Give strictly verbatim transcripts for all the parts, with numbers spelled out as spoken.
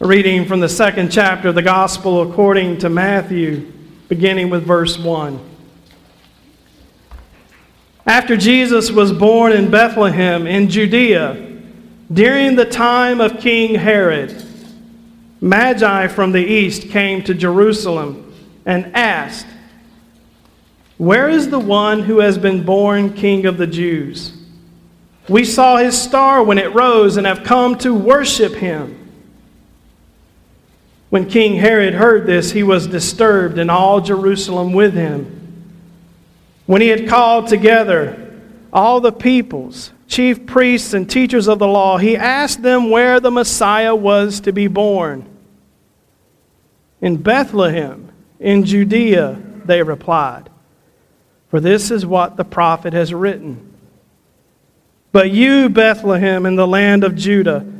A reading from the second chapter of the Gospel according to Matthew, beginning with verse one. After Jesus was born in Bethlehem in Judea, during the time of King Herod, Magi from the east came to Jerusalem and asked, "Where is the one who has been born King of the Jews? We saw his star when it rose and have come to worship him." When King Herod heard this, he was disturbed, and all Jerusalem with him. When he had called together all the peoples, chief priests and teachers of the law, he asked them where the Messiah was to be born. "In Bethlehem, in Judea," they replied, "for this is what the prophet has written. But you, Bethlehem, in the land of Judah,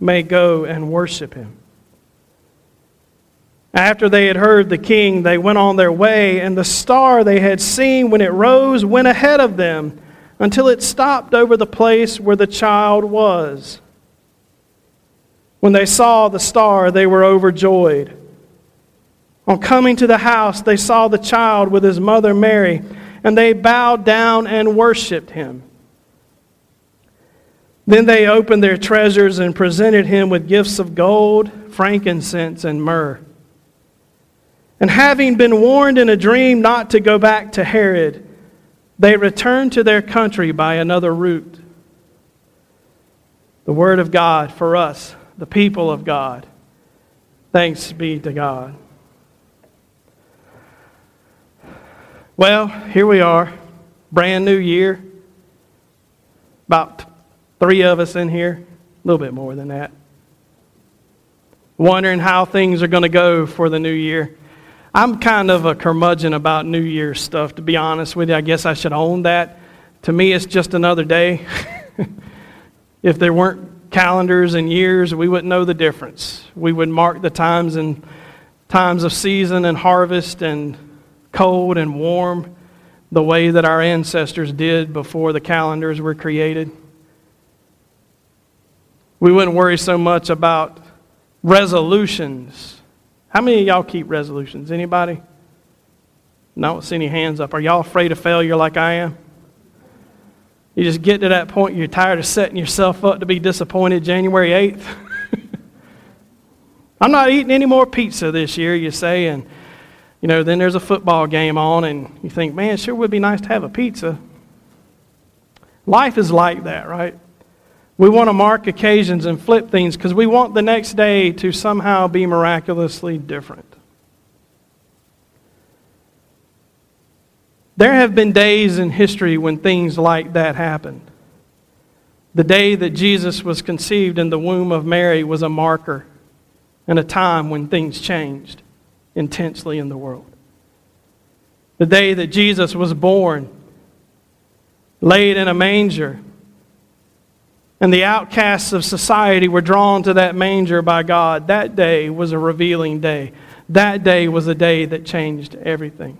may go and worship him." After they had heard the king, they went on their way, and the star they had seen when it rose went ahead of them until it stopped over the place where the child was. When they saw the star, they were overjoyed. On coming to the house, they saw the child with his mother Mary, and they bowed down and worshipped him. Then they opened their treasures and presented him with gifts of gold, frankincense, and myrrh. And having been warned in a dream not to go back to Herod, they returned to their country by another route. The word of God for us, the people of God. Thanks be to God. Well, here we are, brand new year. About three of us in here, a little bit more than that. Wondering how things are going to go for the new year. I'm kind of a curmudgeon about New Year's stuff, to be honest with you. I guess I should own that. To me, it's just another day. If there weren't calendars and years, we wouldn't know the difference. We would mark the times and times of season and harvest and cold and warm the way that our ancestors did before the calendars were created. We wouldn't worry so much about resolutions. How many of y'all keep resolutions? Anybody? No, I don't see any hands up. Are y'all afraid of failure like I am? You just get to that point you're tired of setting yourself up to be disappointed January eighth. I'm not eating any more pizza this year, you say, and you know, then there's a football game on and you think, man, it sure would be nice to have a pizza. Life is like that, right? We want to mark occasions and flip things because we want the next day to somehow be miraculously different. There have been days in history when things like that happened. The day that Jesus was conceived in the womb of Mary was a marker and a time when things changed intensely in the world. The day that Jesus was born, laid in a manger, and the outcasts of society were drawn to that manger by God. That day was a revealing day. That day was a day that changed everything.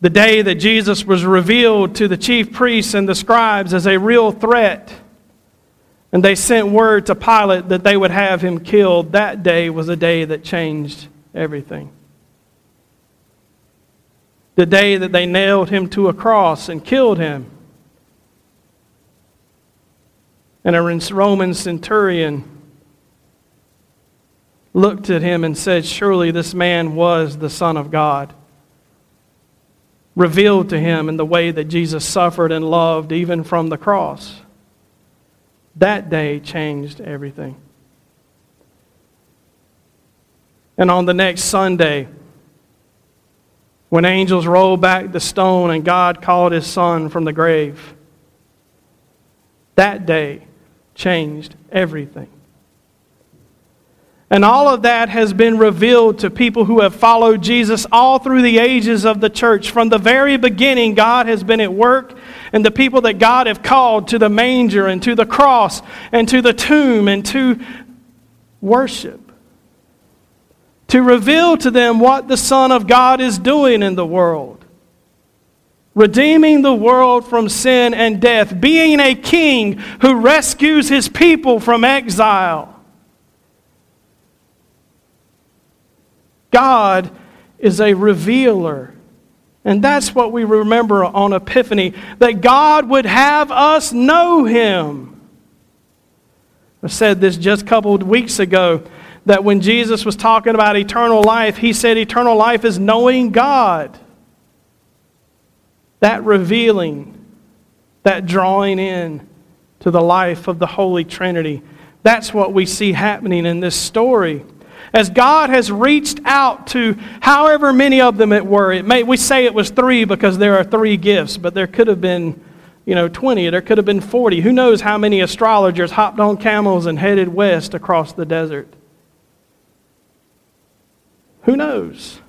The day that Jesus was revealed to the chief priests and the scribes as a real threat, and they sent word to Pilate that they would have him killed, that day was a day that changed everything. The day that they nailed him to a cross and killed him, and a Roman centurion looked at him and said, "Surely this man was the Son of God," revealed to him in the way that Jesus suffered and loved, even from the cross. That day changed everything. And on the next Sunday, when angels rolled back the stone and God called his son from the grave, that day changed everything. And all of that has been revealed to people who have followed Jesus all through the ages of the church. From the very beginning, God has been at work, and the people that God have called to the manger and to the cross and to the tomb and to worship, to reveal to them what the Son of God is doing in the world, redeeming the world from sin and death, being a king who rescues his people from exile. God is a revealer. And that's what we remember on Epiphany, that God would have us know him. I said this just a couple of weeks ago, that when Jesus was talking about eternal life, he said eternal life is knowing God. That revealing, that drawing in to the life of the Holy Trinity. That's what we see happening in this story. As God has reached out to however many of them it were, it may, we say it was three because there are three gifts, but there could have been, you know, twenty, there could have been forty. Who knows how many astrologers hopped on camels and headed west across the desert? Who knows?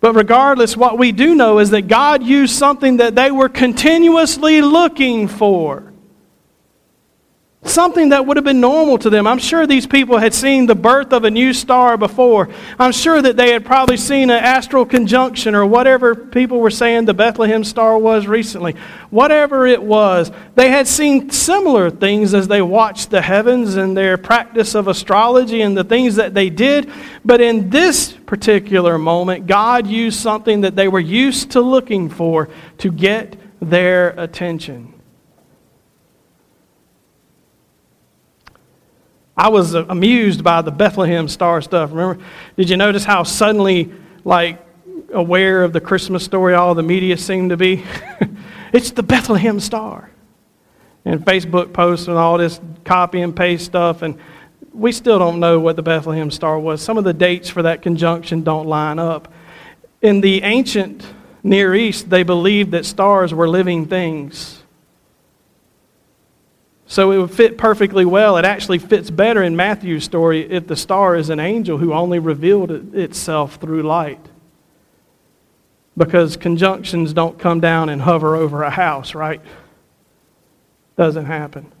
But regardless, what we do know is that God used something that they were continuously looking for. Something that would have been normal to them. I'm sure these people had seen the birth of a new star before. I'm sure that they had probably seen an astral conjunction or whatever people were saying the Bethlehem star was recently. Whatever it was, they had seen similar things as they watched the heavens and their practice of astrology and the things that they did. But in this particular moment, God used something that they were used to looking for to get their attention. I was amused by the Bethlehem star stuff. Remember, did you notice how suddenly, like, aware of the Christmas story all the media seemed to be? It's the Bethlehem star. And Facebook posts and all this copy and paste stuff. And we still don't know what the Bethlehem star was. Some of the dates for that conjunction don't line up. In the ancient Near East, they believed that stars were living things. So it would fit perfectly well. It actually fits better in Matthew's story if the star is an angel who only revealed itself through light. Because conjunctions don't come down and hover over a house, right? Doesn't happen.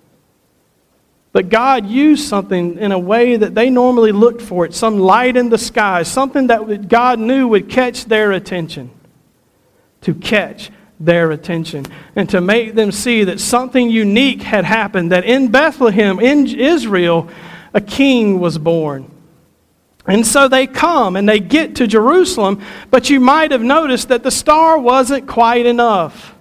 But God used something in a way that they normally looked for it, some light in the sky, something that God knew would catch their attention. To catch their attention and to make them see that something unique had happened, that in Bethlehem, in Israel, a king was born. And so they come and they get to Jerusalem, but you might have noticed that the star wasn't quite enough.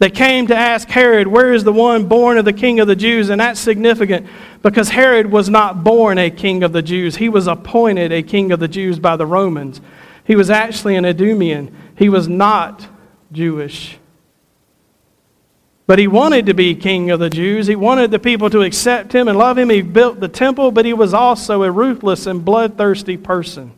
They came to ask Herod, where is the one born of the king of the Jews? And that's significant because Herod was not born a king of the Jews. He was appointed a king of the Jews by the Romans. He was actually an Idumean. He was not Jewish. But he wanted to be king of the Jews. He wanted the people to accept him and love him. He built the temple, but he was also a ruthless and bloodthirsty person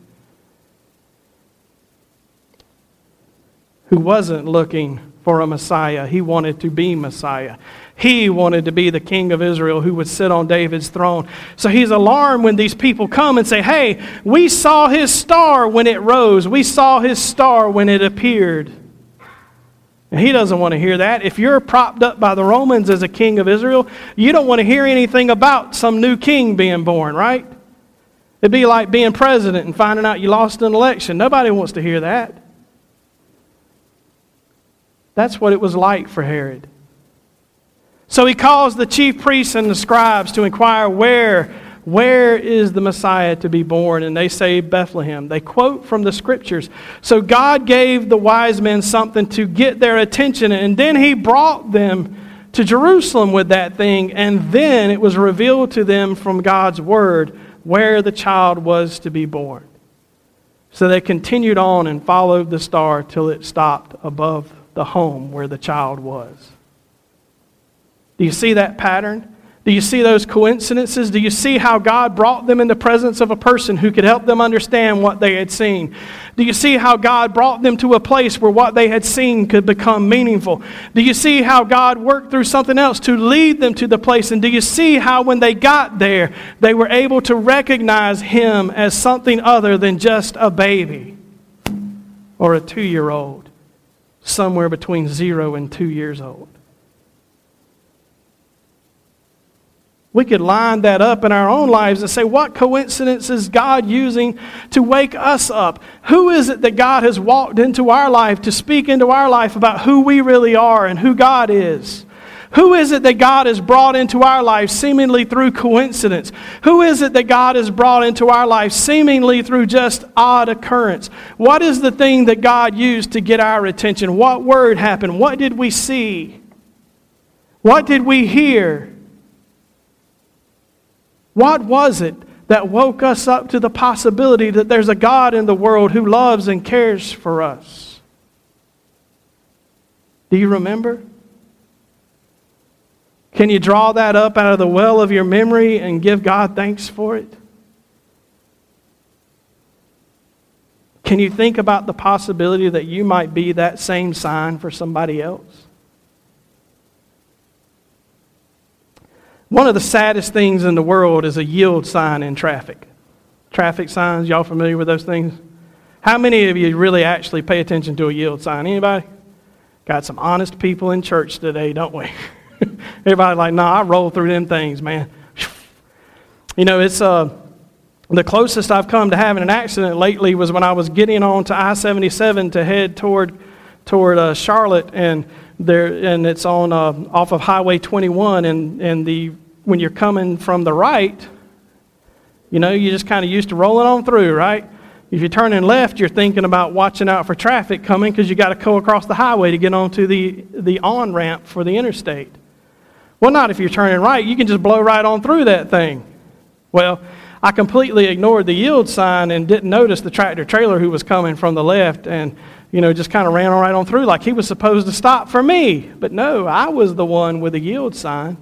who wasn't looking for a Messiah. He wanted to be Messiah. He wanted to be the king of Israel who would sit on David's throne. So he's alarmed when these people come and say, hey, we saw his star when it rose. We saw his star when it appeared. And he doesn't want to hear that. If you're propped up by the Romans as a king of Israel, you don't want to hear anything about some new king being born, right? It'd be like being president and finding out you lost an election. Nobody wants to hear that. That's what it was like for Herod. So he calls the chief priests and the scribes to inquire where, where is the Messiah to be born? And they say Bethlehem. They quote from the scriptures. So God gave the wise men something to get their attention, and then he brought them to Jerusalem with that thing, and then it was revealed to them from God's word where the child was to be born. So they continued on and followed the star till it stopped above the home where the child was. Do you see that pattern? Do you see those coincidences? Do you see how God brought them in the presence of a person who could help them understand what they had seen? Do you see how God brought them to a place where what they had seen could become meaningful? Do you see how God worked through something else to lead them to the place? And do you see how when they got there, they were able to recognize him as something other than just a baby or a two-year-old, somewhere between zero and two years old? We could line that up in our own lives and say, what coincidence is God using to wake us up? Who is it that God has walked into our life to speak into our life about who we really are and who God is? Who is it that God has brought into our life seemingly through coincidence? Who is it that God has brought into our life seemingly through just odd occurrence? What is the thing that God used to get our attention? What word happened? What did we see? What did we hear? What was it that woke us up to the possibility that there's a God in the world who loves and cares for us? Do you remember? Can you draw that up out of the well of your memory and give God thanks for it? Can you think about the possibility that you might be that same sign for somebody else? One of the saddest things in the world is a yield sign in traffic. Traffic signs, y'all familiar with those things? How many of you really actually pay attention to a yield sign? Anybody? Got some honest people in church today, don't we? Everybody's like, nah, I roll through them things, man. You know, it's uh, the closest I've come to having an accident lately was when I was getting on to I seventy-seven to head toward toward uh, Charlotte, and there, and it's on uh, off of Highway twenty-one, and and the when you're coming from the right, you know, you're just kind of used to rolling on through, right? If you're turning left, you're thinking about watching out for traffic coming because you got to go across the highway to get onto the, the on-ramp for the interstate. Well, not if you're turning right. You can just blow right on through that thing. Well, I completely ignored the yield sign and didn't notice the tractor-trailer who was coming from the left, and, you know, just kind of ran right on through like he was supposed to stop for me. But no, I was the one with a yield sign.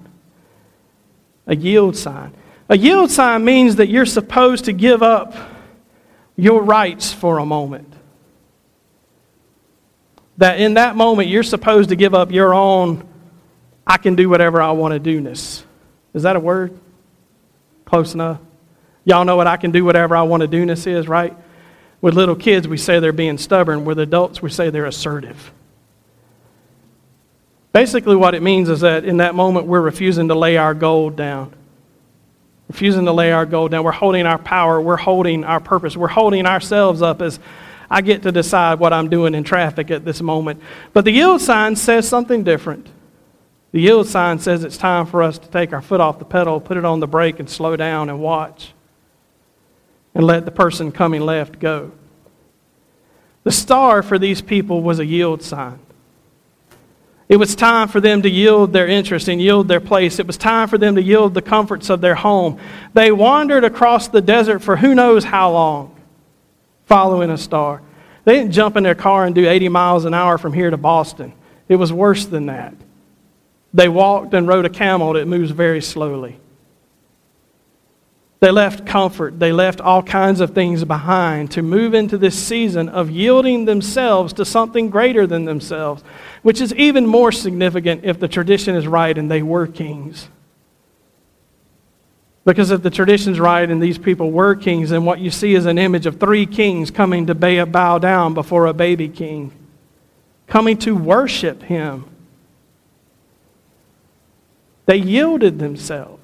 A yield sign. A yield sign means that you're supposed to give up your rights for a moment. That in that moment, you're supposed to give up your own, I can do whatever I want to do-ness. Is that a word? Close enough. Y'all know what I can do whatever I want to do-ness is, right? With little kids, we say they're being stubborn. With adults, we say they're assertive. Basically what it means is that in that moment, we're refusing to lay our gold down. Refusing to lay our gold down. We're holding our power. We're holding our purpose. We're holding ourselves up as I get to decide what I'm doing in traffic at this moment. But the yield sign says something different. The yield sign says it's time for us to take our foot off the pedal, put it on the brake, and slow down and watch. And let the person coming left go. The star for these people was a yield sign. It was time for them to yield their interest and yield their place. It was time for them to yield the comforts of their home. They wandered across the desert for who knows how long, following a star. They didn't jump in their car and do eighty miles an hour from here to Boston. It was worse than that. They walked and rode a camel that moves very slowly. They left comfort. They left all kinds of things behind to move into this season of yielding themselves to something greater than themselves, which is even more significant if the tradition is right and they were kings. Because if the tradition's right and these people were kings, then what you see is an image of three kings coming to bow down before a baby king, coming to worship him. They yielded themselves.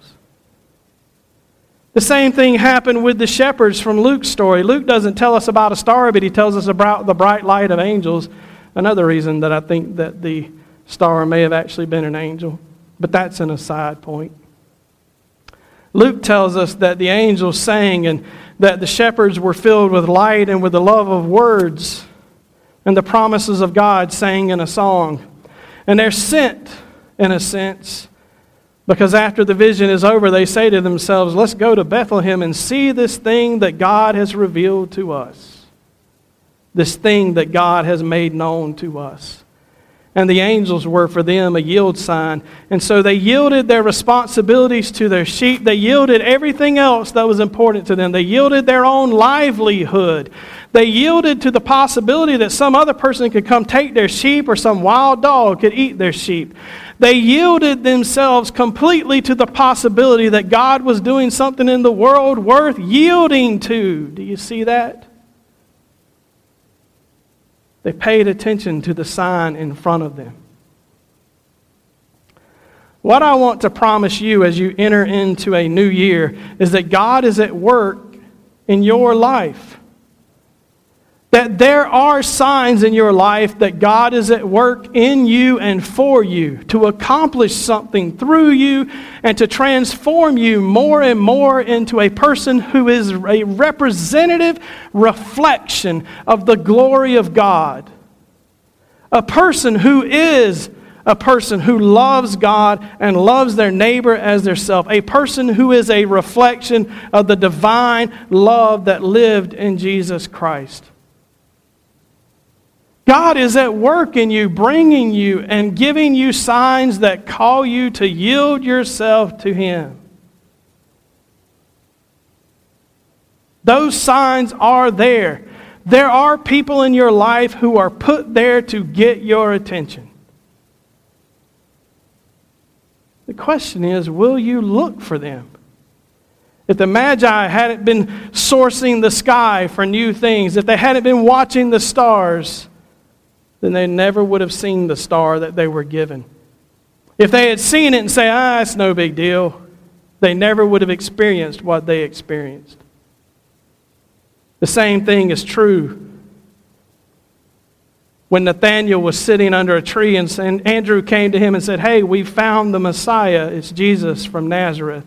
The same thing happened with the shepherds from Luke's story. Luke doesn't tell us about a star, but he tells us about the bright light of angels. Another reason that I think that the star may have actually been an angel. But that's an aside point. Luke tells us that the angels sang and that the shepherds were filled with light and with the love of words and the promises of God sang in a song. And they're sent, in a sense, because after the vision is over, they say to themselves, let's go to Bethlehem and see this thing that God has revealed to us. This thing that God has made known to us. and the angels were for them a yield sign. And so they yielded their responsibilities to their sheep. They yielded everything else that was important to them. They yielded their own livelihood. They yielded to the possibility that some other person could come take their sheep or some wild dog could eat their sheep. They yielded themselves completely to the possibility that God was doing something in the world worth yielding to. Do you see that? They paid attention to the sign in front of them. What I want to promise you as you enter into a new year is that God is at work in your life. That there are signs in your life that God is at work in you and for you to accomplish something through you and to transform you more and more into a person who is a representative reflection of the glory of God. A person who is a person who loves God and loves their neighbor as themselves. A person who is a reflection of the divine love that lived in Jesus Christ. God is at work in you, bringing you and giving you signs that call you to yield yourself to Him. Those signs are there. There are people in your life who are put there to get your attention. The question is, will you look for them? If the Magi hadn't been sourcing the sky for new things, if they hadn't been watching the stars, then they never would have seen the star that they were given. If they had seen it and say, ah, it's no big deal, they never would have experienced what they experienced. The same thing is true when Nathanael was sitting under a tree and Andrew came to him and said, hey, we found the Messiah. It's Jesus from Nazareth.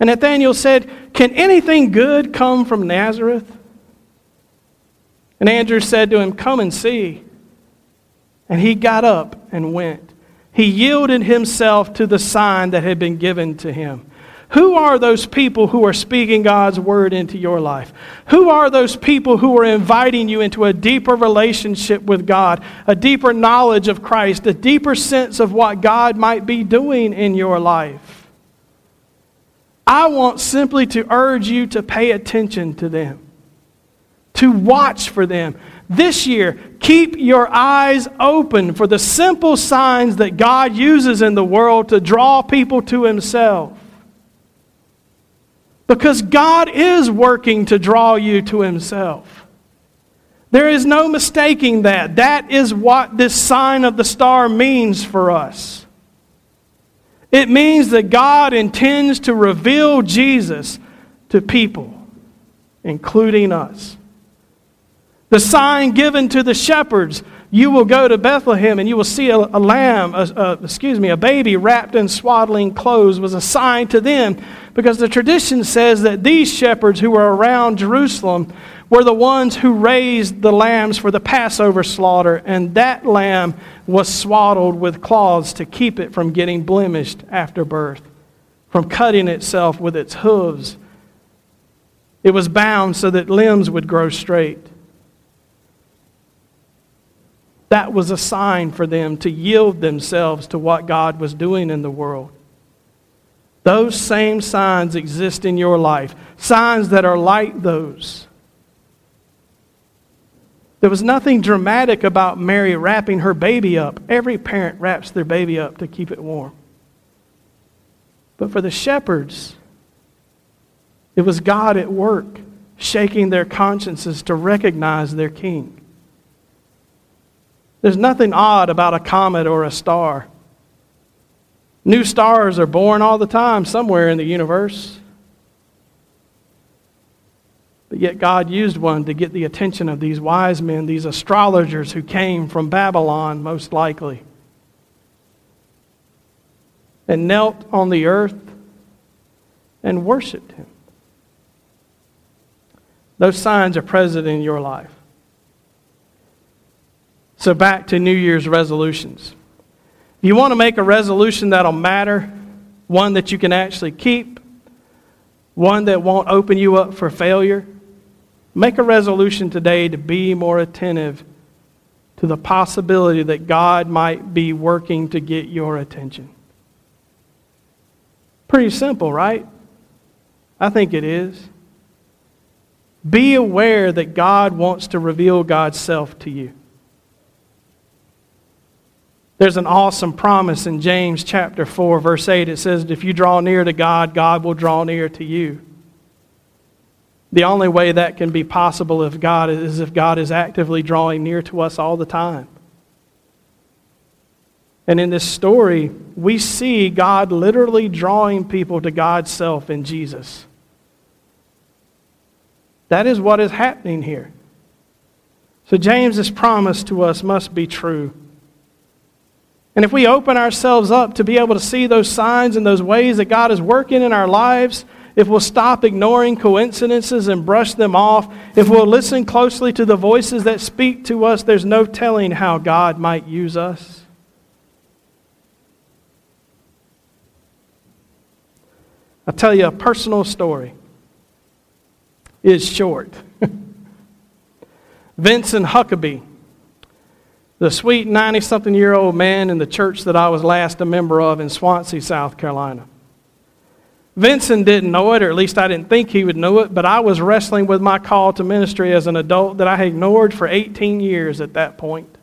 And Nathanael said, can anything good come from Nazareth? And Andrew said to him, come and see. And he got up and went. He yielded himself to the sign that had been given to him. Who are those people who are speaking God's word into your life? Who are those people who are inviting you into a deeper relationship with God, a deeper knowledge of Christ, a deeper sense of what God might be doing in your life? I want simply to urge you to pay attention to them. To watch for them. This year, keep your eyes open for the simple signs that God uses in the world to draw people to Himself. Because God is working to draw you to Himself. There is no mistaking that. That is what this sign of the star means for us. It means that God intends to reveal Jesus to people, including us. The sign given to the shepherds, you will go to Bethlehem and you will see a, a lamb, a, a, excuse me, a baby wrapped in swaddling clothes, was a sign to them because the tradition says that these shepherds who were around Jerusalem were the ones who raised the lambs for the Passover slaughter, and that lamb was swaddled with cloths to keep it from getting blemished after birth, from cutting itself with its hooves. It was bound so that limbs would grow straight. That was a sign for them to yield themselves to what God was doing in the world. Those same signs exist in your life. Signs that are like those. There was nothing dramatic about Mary wrapping her baby up. Every parent wraps their baby up to keep it warm. But for the shepherds, it was God at work, shaking their consciences to recognize their king. There's nothing odd about a comet or a star. New stars are born all the time somewhere in the universe. But yet God used one to get the attention of these wise men, these astrologers who came from Babylon, most likely, and knelt on the earth and worshiped Him. Those signs are present in your life. So back to New Year's resolutions. If you want to make a resolution that'll matter, one that you can actually keep, one that won't open you up for failure, make a resolution today to be more attentive to the possibility that God might be working to get your attention. Pretty simple, right? I think it is. Be aware that God wants to reveal God's self to you. There's an awesome promise in James chapter four, verse eight. It says, if you draw near to God, God will draw near to you. The only way that can be possible if God is if God is actively drawing near to us all the time. And in this story, we see God literally drawing people to God's self in Jesus. That is what is happening here. So James's promise to us must be true. And if we open ourselves up to be able to see those signs and those ways that God is working in our lives, if we'll stop ignoring coincidences and brush them off, if we'll listen closely to the voices that speak to us, there's no telling how God might use us. I'll tell you a personal story. It's short. Vincent Huckabee, the sweet ninety-something-year-old man in the church that I was last a member of in Swansea, South Carolina. Vincent didn't know it, or at least I didn't think he would know it, but I was wrestling with my call to ministry as an adult that I had ignored for eighteen years at that point.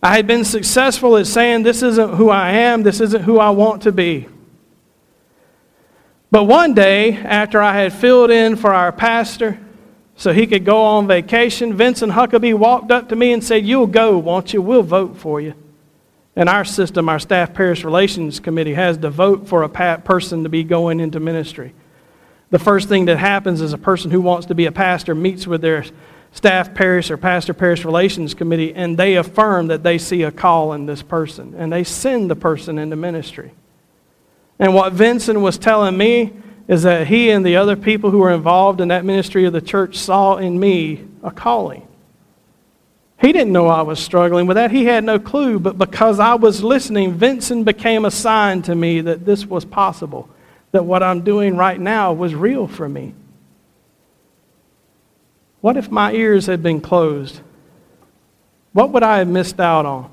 I had been successful at saying, this isn't who I am, this isn't who I want to be. But one day, after I had filled in for our pastor, so he could go on vacation, Vincent Huckabee walked up to me and said, you'll go, won't you? We'll vote for you. In our system, our staff parish relations committee has to vote for a person to be going into ministry. The first thing that happens is a person who wants to be a pastor meets with their staff parish or pastor parish relations committee, and they affirm that they see a call in this person, and they send the person into ministry. And what Vincent was telling me is that he and the other people who were involved in that ministry of the church saw in me a calling. He didn't know I was struggling with that. He had no clue, but because I was listening, Vincent became a sign to me that this was possible, that what I'm doing right now was real for me. What if my ears had been closed? What would I have missed out on?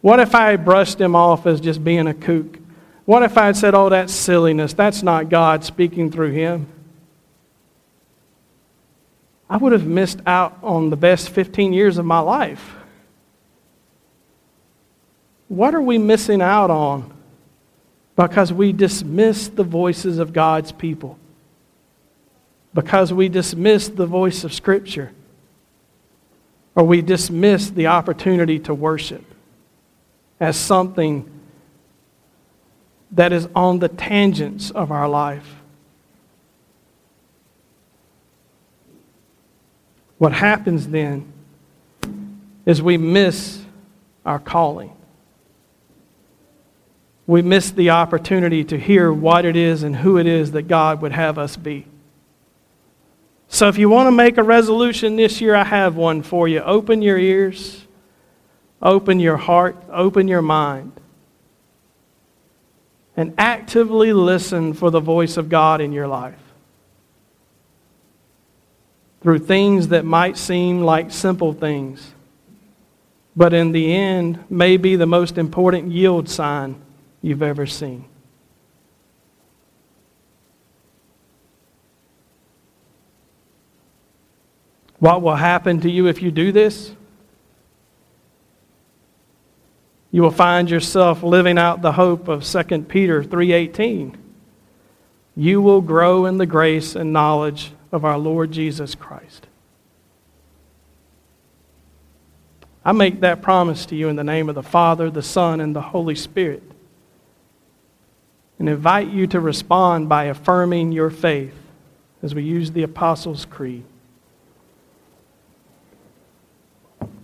What if I had brushed him off as just being a kook? What if I had said, oh, that's silliness, that's not God speaking through him? I would have missed out on the best fifteen years of my life. What are we missing out on because we dismiss the voices of God's people? Because we dismiss the voice of Scripture? Or we dismiss the opportunity to worship as something that is on the tangents of our life. What happens then is we miss our calling. We miss the opportunity to hear what it is and who it is that God would have us be. So if you want to make a resolution this year, I have one for you. Open your ears, open your heart, open your mind, and actively listen for the voice of God in your life through things that might seem like simple things, but in the end may be the most important yield sign you've ever seen. What will happen to you if you do this? You will find yourself living out the hope of Second Peter three eighteen. You will grow in the grace and knowledge of our Lord Jesus Christ. I make that promise to you in the name of the Father, the Son, and the Holy Spirit, and invite you to respond by affirming your faith as we use the Apostles' Creed.